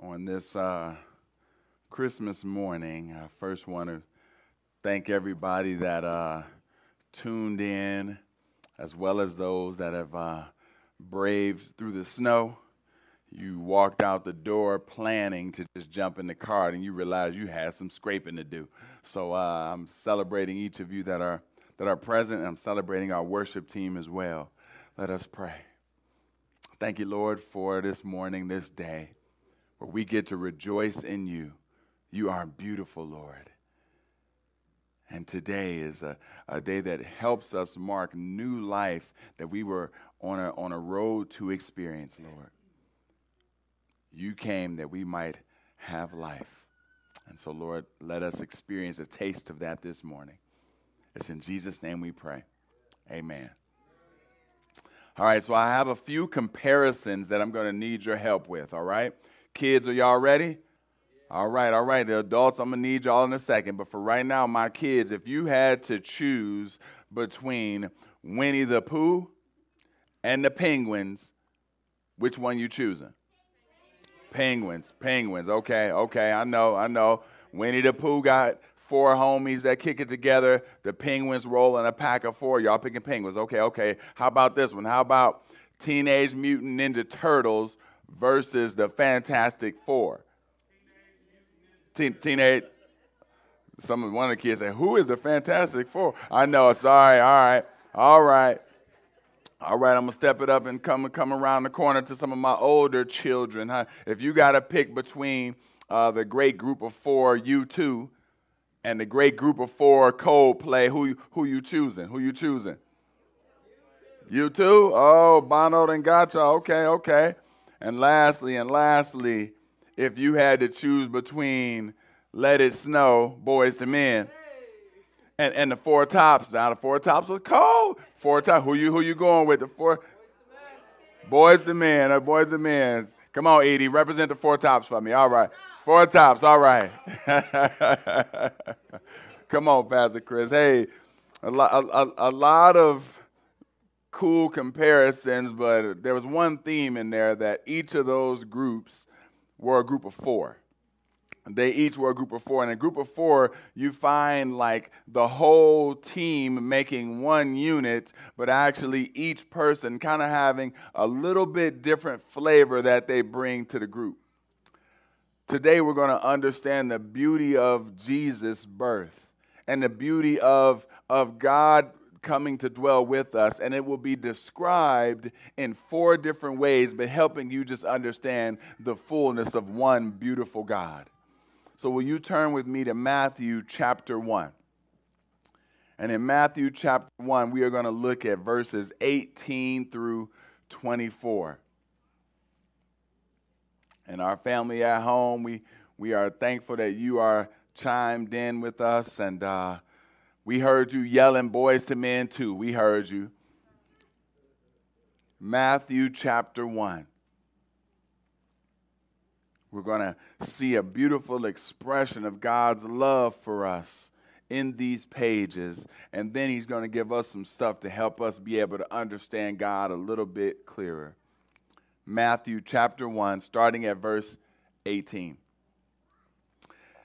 on this Christmas morning. I first want to thank everybody that tuned in, as well as those that have braved through the snow. You walked out the door planning to just jump in the car, and you realized you had some scraping to do. So I'm celebrating each of you that are present, and I'm celebrating our worship team as well. Let us pray. Thank you, Lord, for this morning, this day, where we get to rejoice in you. You are beautiful, Lord. And today is a day that helps us mark new life that we were on a road to experience, Lord. You came that we might have life. And so, Lord, let us experience a taste of that this morning. It's in Jesus' name we pray. Amen. All right, so I have a few comparisons that I'm going to need your help with, all right? Kids, are y'all ready? All right. The adults, I'm going to need y'all in a second. But for right now, my kids, if you had to choose between Winnie the Pooh and the penguins, which one you choosing? Penguins. Okay. I know. Winnie the Pooh got four homies that kick it together. The penguins roll in a pack of four. Y'all picking penguins. Okay. How about this one? How about Teenage Mutant Ninja Turtles versus the Fantastic Four? Teenage. One of the kids said, "Who is the Fantastic Four?" I know. Sorry. All right, I'm going to step it up and come around the corner to some of my older children. Huh? If you got to pick between the great group of four, U2, and the great group of four, Coldplay, who you choosing? U2? Oh, Bono and Gotcha. Okay. And lastly, if you had to choose between Let It Snow, Boyz II Men, and the Four Tops. Now the Four Tops was cold. Four Tops. Who you going with? The Four Boyz II Men. Boyz II Men. Come on, Edie. Represent the Four Tops for me. All right. Four Tops. All right. Come on, Pastor Chris. Hey, a lot of cool comparisons, but there was one theme in there that each of those groups were a group of four. They each were a group of four. And in a group of four, you find like the whole team making one unit, but actually each person kind of having a little bit different flavor that they bring to the group. Today, we're going to understand the beauty of Jesus' birth and the beauty of God coming to dwell with us. And it will be described in four different ways, but helping you just understand the fullness of one beautiful God. So will you turn with me to Matthew chapter 1? And in Matthew chapter 1, we are going to look at verses 18 through 24. And our family at home, we are thankful that you are chimed in with us. And we heard you yelling, Boyz II Men too. We heard you. Matthew chapter 1. We're going to see a beautiful expression of God's love for us in these pages. And then he's going to give us some stuff to help us be able to understand God a little bit clearer. Matthew chapter 1, starting at verse 18.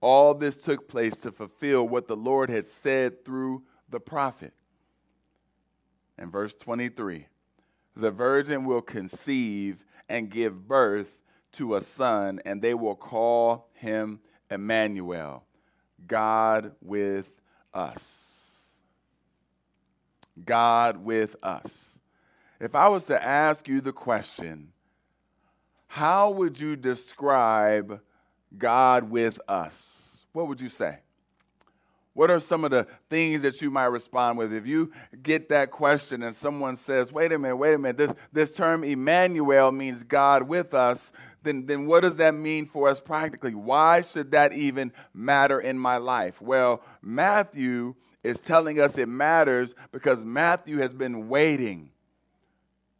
All this took place to fulfill what the Lord had said through the prophet. And verse 23. The virgin will conceive and give birth to a son, and they will call him Emmanuel, God with us. God with us. If I was to ask you the question, how would you describe God with us? What would you say? What are some of the things that you might respond with? If you get that question and someone says, wait a minute, this term Emmanuel means God with us, then what does that mean for us practically? Why should that even matter in my life? Well, Matthew is telling us it matters because Matthew has been waiting.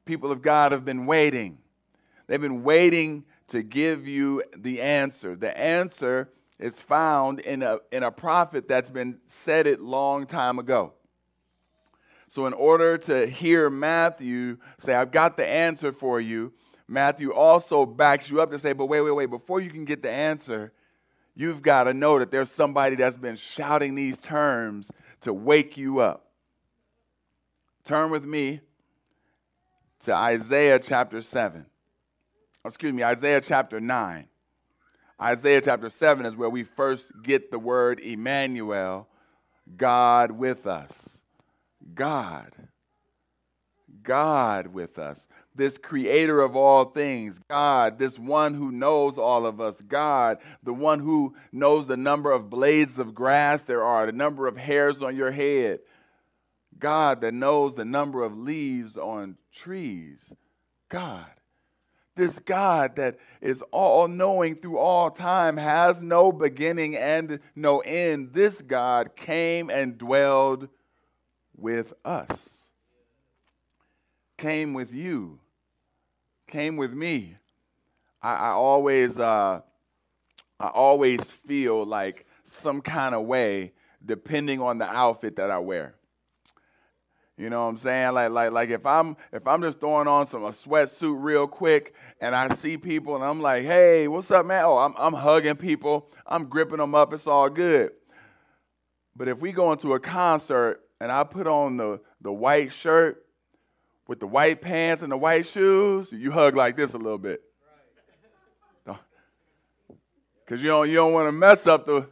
People of God have been waiting. They've been waiting to give you the answer. The answer is found in a prophet that's been said it long time ago. So in order to hear Matthew say, I've got the answer for you, Matthew also backs you up to say, but wait, before you can get the answer, you've got to know that there's somebody that's been shouting these terms to wake you up. Turn with me to Isaiah chapter 9. Isaiah chapter 7 is where we first get the word Emmanuel, God with us. God with us. This creator of all things, God, this one who knows all of us, God, the one who knows the number of blades of grass there are, the number of hairs on your head, God that knows the number of leaves on trees, God. This God that is all-knowing through all time, has no beginning and no end. This God came and dwelled with us, came with you, came with me. I always feel like some kind of way depending on the outfit that I wear. You know what I'm saying? Like if I'm just throwing on a sweatsuit real quick and I see people and I'm like, hey, what's up, man? Oh, I'm hugging people. I'm gripping them up. It's all good. But if we go into a concert and I put on the white shirt with the white pants and the white shoes, you hug like this a little bit. Because you don't want to mess up the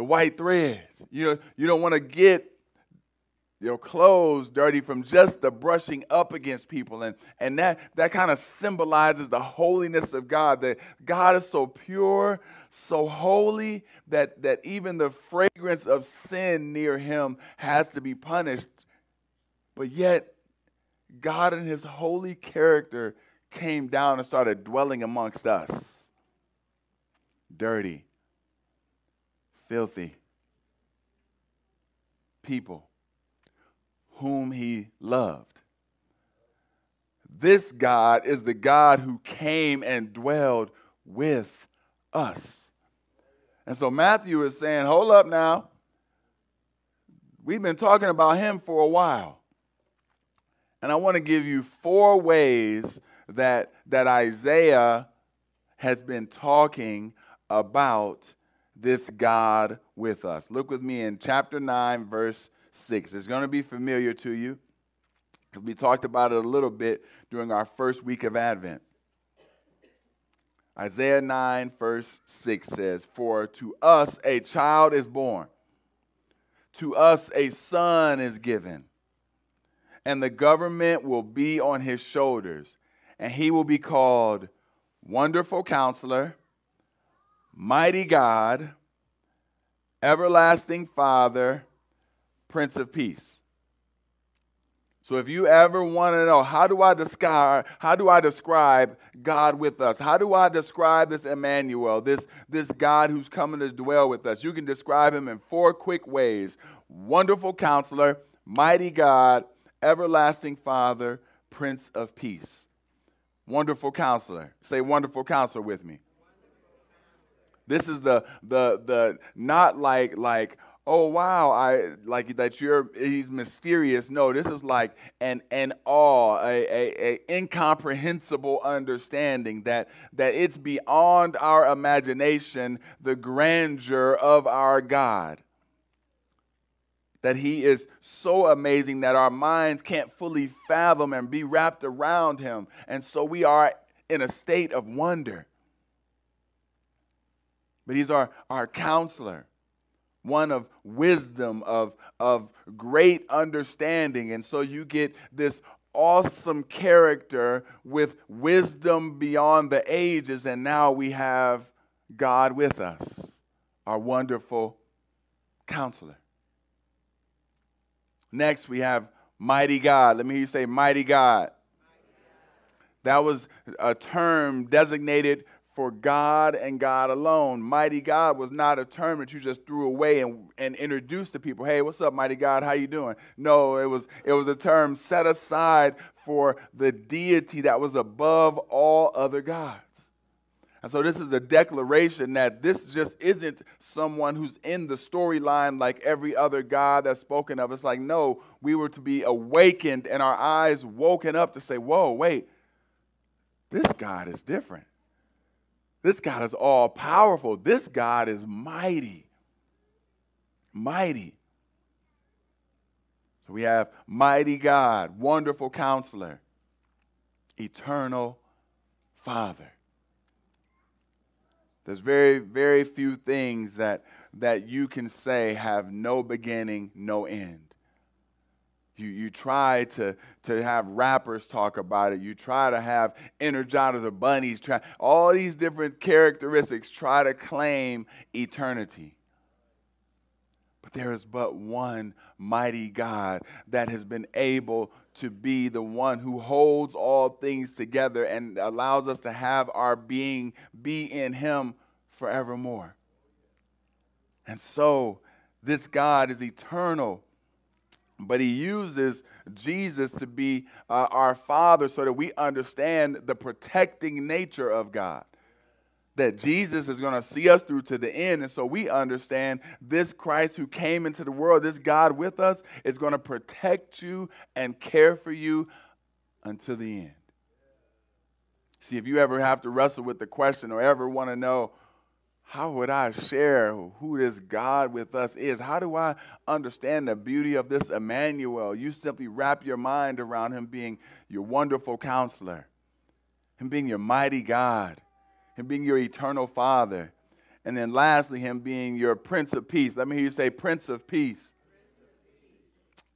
white threads. You don't want to get your clothes dirty from just the brushing up against people. And that kind of symbolizes the holiness of God, that God is so pure, so holy, that even the fragrance of sin near him has to be punished. But yet, God in his holy character came down and started dwelling amongst us. Dirty, filthy people whom he loved. This God is the God who came and dwelled with us. And so Matthew is saying, hold up now. We've been talking about him for a while. And I want to give you four ways that Isaiah has been talking about this God with us. Look with me in chapter 9, verse 6. It's going to be familiar to you because we talked about it a little bit during our first week of Advent. Isaiah 9, verse 6 says, for to us a child is born, to us a son is given, and the government will be on his shoulders, and he will be called Wonderful Counselor, Mighty God, Everlasting Father, Prince of Peace. So if you ever want to know, how do I describe God with us? How do I describe this Emmanuel, this God who's coming to dwell with us? You can describe him in four quick ways. Wonderful Counselor, Mighty God, Everlasting Father, Prince of Peace. Wonderful Counselor. Say Wonderful Counselor with me. This is the not like oh wow, I like that he's mysterious. No, this is like an awe, a incomprehensible understanding that it's beyond our imagination, the grandeur of our God. That he is so amazing that our minds can't fully fathom and be wrapped around him. And so we are in a state of wonder. But he's our counselor, one of wisdom, of great understanding. And so you get this awesome character with wisdom beyond the ages, and now we have God with us, our wonderful counselor. Next, we have mighty God. Let me hear you say mighty God. That was a term designated for God and God alone. Mighty God was not a term that you just threw away and introduced to people. Hey, what's up, mighty God? How you doing? No, it was a term set aside for the deity that was above all other gods. And so this is a declaration that this just isn't someone who's in the storyline like every other God that's spoken of. It's like, no, we were to be awakened and our eyes woken up to say, whoa, wait, this God is different. This God is all-powerful. This God is mighty. Mighty. So we have mighty God, wonderful counselor, eternal Father. There's very, very few things that you can say have no beginning, no end. You try to have rappers talk about it. You try to have Energizers or bunnies. All these different characteristics try to claim eternity. But there is but one mighty God that has been able to be the one who holds all things together and allows us to have our being be in him forevermore. And so this God is eternal. But he uses Jesus to be our Father so that we understand the protecting nature of God, that Jesus is going to see us through to the end. And so we understand this Christ who came into the world, this God with us, is going to protect you and care for you until the end. See, if you ever have to wrestle with the question or ever want to know, how would I share who this God with us is? How do I understand the beauty of this Emmanuel? You simply wrap your mind around him being your wonderful counselor, him being your mighty God, him being your eternal Father, and then lastly, him being your Prince of Peace. Let me hear you say Prince of Peace.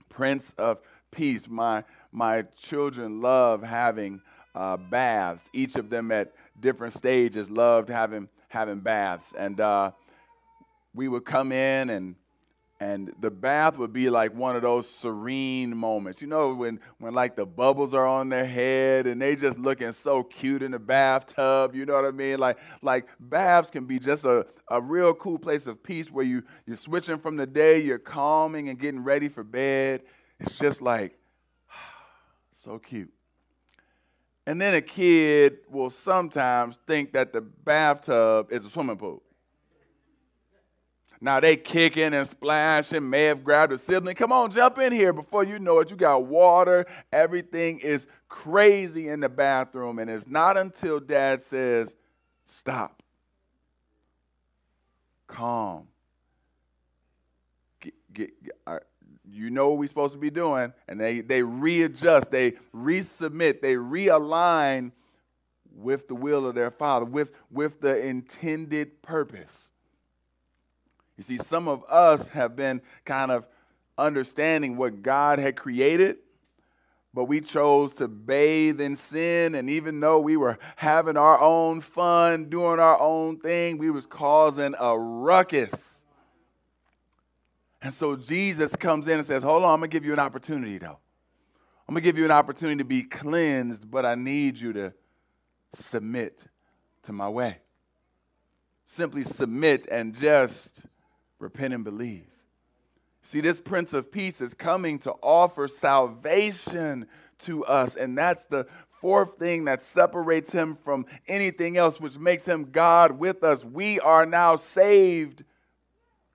Prince of Peace. My children love having baths. Each of them at different stages loved having baths, and we would come in, and the bath would be like one of those serene moments. You know, when like the bubbles are on their head, and they just looking so cute in the bathtub, you know what I mean? Like baths can be just a real cool place of peace where you're switching from the day, you're calming and getting ready for bed. It's just like, so cute. And then a kid will sometimes think that the bathtub is a swimming pool. Now they kicking and splashing, may have grabbed a sibling. Come on, jump in here. Before you know it, you got water. Everything is crazy in the bathroom. And it's not until Dad says, stop. Calm. You know what we're supposed to be doing, and they readjust, they resubmit, they realign with the will of their Father, with the intended purpose. You see, some of us have been kind of understanding what God had created, but we chose to bathe in sin, and even though we were having our own fun, doing our own thing, we was causing a ruckus. And so Jesus comes in and says, hold on, I'm going to give you an opportunity, though. I'm going to give you an opportunity to be cleansed, but I need you to submit to my way. Simply submit and just repent and believe. See, this Prince of Peace is coming to offer salvation to us, and that's the fourth thing that separates him from anything else, which makes him God with us. We are now saved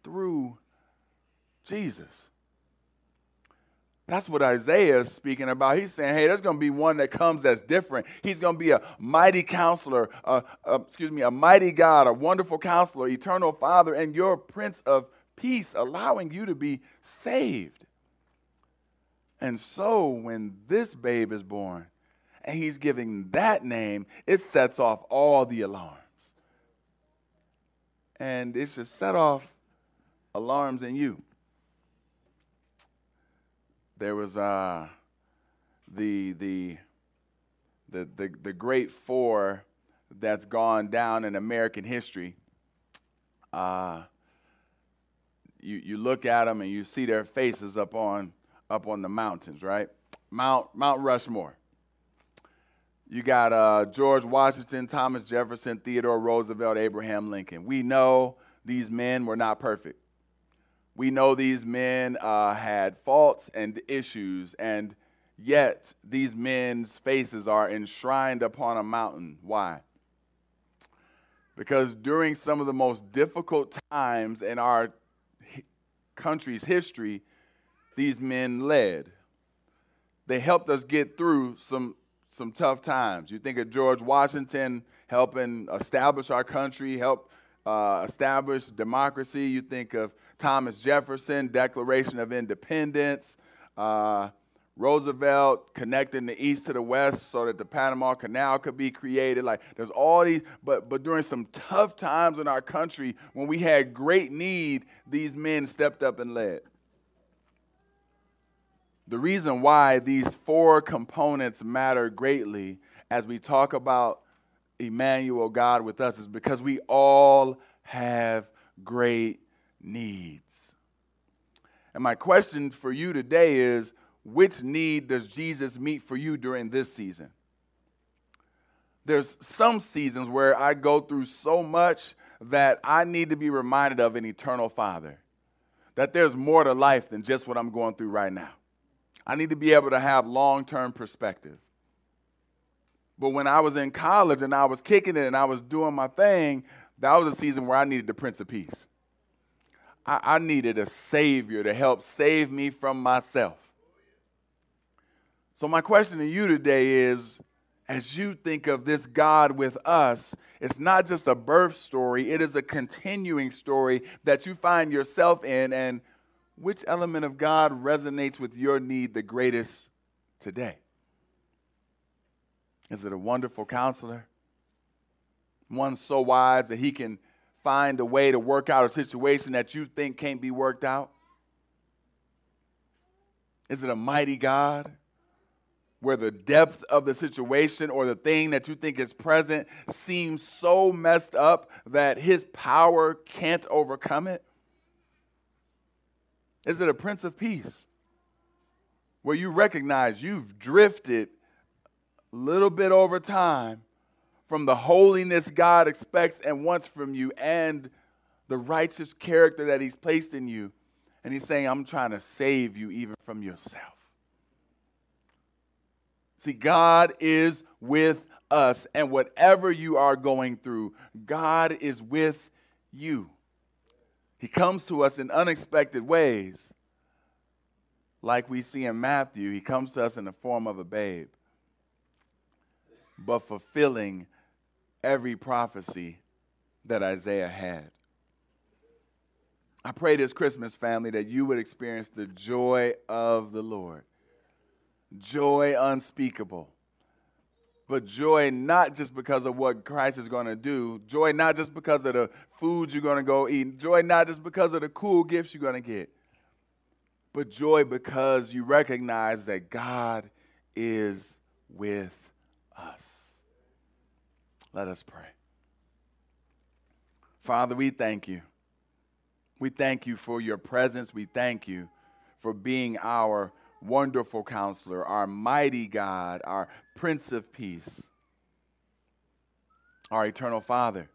through Jesus. That's what Isaiah is speaking about. He's saying, hey, there's going to be one that comes that's different. He's going to be a mighty counselor, a mighty God, a wonderful counselor, eternal Father, and your Prince of Peace, allowing you to be saved. And so when this babe is born and he's giving that name, it sets off all the alarms. and it should set off alarms in you. There was the great four that's gone down in American history. You look at them and you see their faces up on the mountains, right? Mount Rushmore. You got George Washington, Thomas Jefferson, Theodore Roosevelt, Abraham Lincoln. We know these men were not perfect. We know these men had faults and issues, and yet these men's faces are enshrined upon a mountain. Why? Because during some of the most difficult times in our country's history, these men led. They helped us get through some tough times. You think of George Washington helping establish our country, help establish democracy. You think of Thomas Jefferson, Declaration of Independence, Roosevelt connecting the East to the West so that the Panama Canal could be created. Like, there's all these, but during some tough times in our country, when we had great need, these men stepped up and led. The reason why these four components matter greatly as we talk about Emmanuel, God with us, is because we all have great needs. And my question for you today is, which need does Jesus meet for you during this season? There's some seasons where I go through so much that I need to be reminded of an eternal Father, that there's more to life than just what I'm going through right now. I need to be able to have long-term perspective. But when I was in college and I was kicking it and I was doing my thing, that was a season where I needed the Prince of Peace. I needed a Savior to help save me from myself. So my question to you today is, as you think of this God with us, it's not just a birth story. It is a continuing story that you find yourself in, and which element of God resonates with your need the greatest today? Is it a wonderful counselor? One so wise that he can find a way to work out a situation that you think can't be worked out? Is it a mighty God where the depth of the situation or the thing that you think is present seems so messed up that his power can't overcome it? Is it a Prince of Peace where you recognize you've drifted a little bit over time from the holiness God expects and wants from you and the righteous character that he's placed in you, and he's saying, I'm trying to save you even from yourself? See, God is with us, and whatever you are going through, God is with you. He comes to us in unexpected ways. Like we see in Matthew, he comes to us in the form of a babe, but fulfilling every prophecy that Isaiah had. I pray this Christmas, family, that you would experience the joy of the Lord. Joy unspeakable. But joy not just because of what Christ is going to do. Joy not just because of the food you're going to go eat. Joy not just because of the cool gifts you're going to get. But joy because you recognize that God is with us. Let us pray. Father, we thank you. We thank you for your presence. We thank you for being our wonderful counselor, our mighty God, our Prince of Peace, our eternal Father.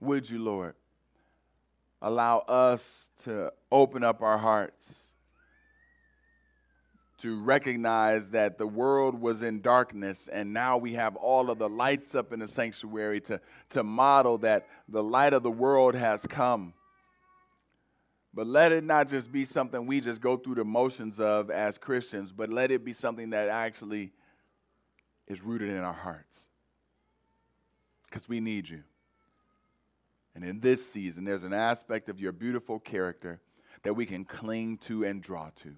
Would you, Lord, allow us to open up our hearts to recognize that the world was in darkness and now we have all of the lights up in the sanctuary to model that the light of the world has come. But let it not just be something we just go through the motions of as Christians, but let it be something that actually is rooted in our hearts. Because we need you. And in this season, there's an aspect of your beautiful character that we can cling to and draw to.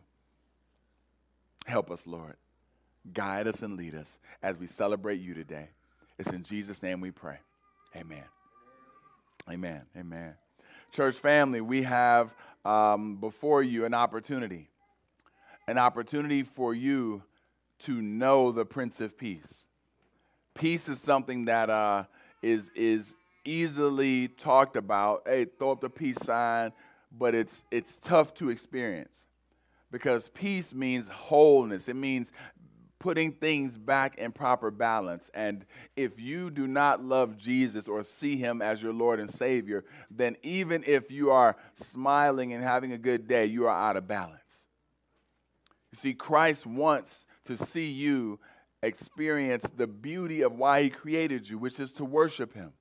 Help us, Lord. Guide us and lead us as we celebrate you today. It's in Jesus' name we pray. Amen. Amen. Amen. Church family, we have before you an opportunity for you to know the Prince of Peace. Peace is something that is easily talked about. Hey, throw up the peace sign, but it's tough to experience because peace means wholeness. It means putting things back in proper balance. And if you do not love Jesus or see him as your Lord and Savior, then even if you are smiling and having a good day, you are out of balance. You see, Christ wants to see you experience the beauty of why he created you, which is to worship him.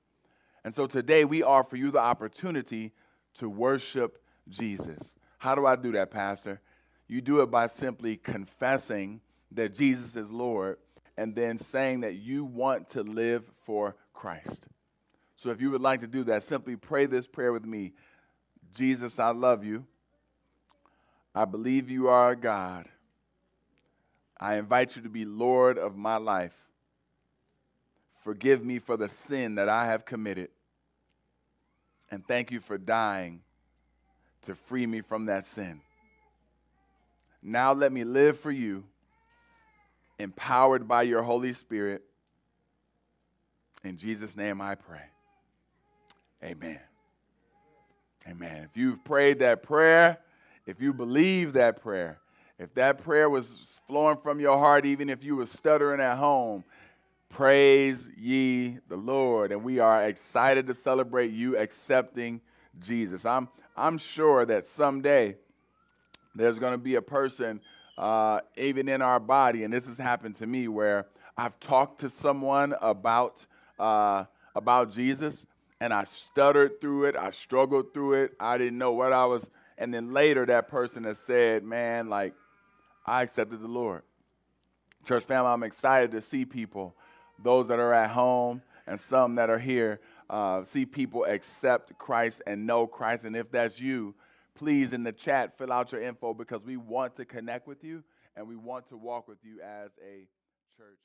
And so today we offer you the opportunity to worship Jesus. How do I do that, Pastor? You do it by simply confessing that Jesus is Lord, and then saying that you want to live for Christ. So if you would like to do that, simply pray this prayer with me. Jesus, I love you. I believe you are God. I invite you to be Lord of my life. Forgive me for the sin that I have committed. And thank you for dying to free me from that sin. Now let me live for you, empowered by your Holy Spirit. In Jesus' name I pray. Amen. Amen. If you've prayed that prayer, if you believe that prayer, if that prayer was flowing from your heart, even if you were stuttering at home, praise ye the Lord. And we are excited to celebrate you accepting Jesus. I'm sure that someday there's going to be a person even in our body, and this has happened to me, where I've talked to someone about Jesus, and I stuttered through it, I struggled through it, I didn't know what I was, and then later that person has said, man, like, I accepted the Lord. Church family, I'm excited to see people, those that are at home and some that are here, see people accept Christ and know Christ, and if that's you, please, in the chat, fill out your info because we want to connect with you and we want to walk with you as a church.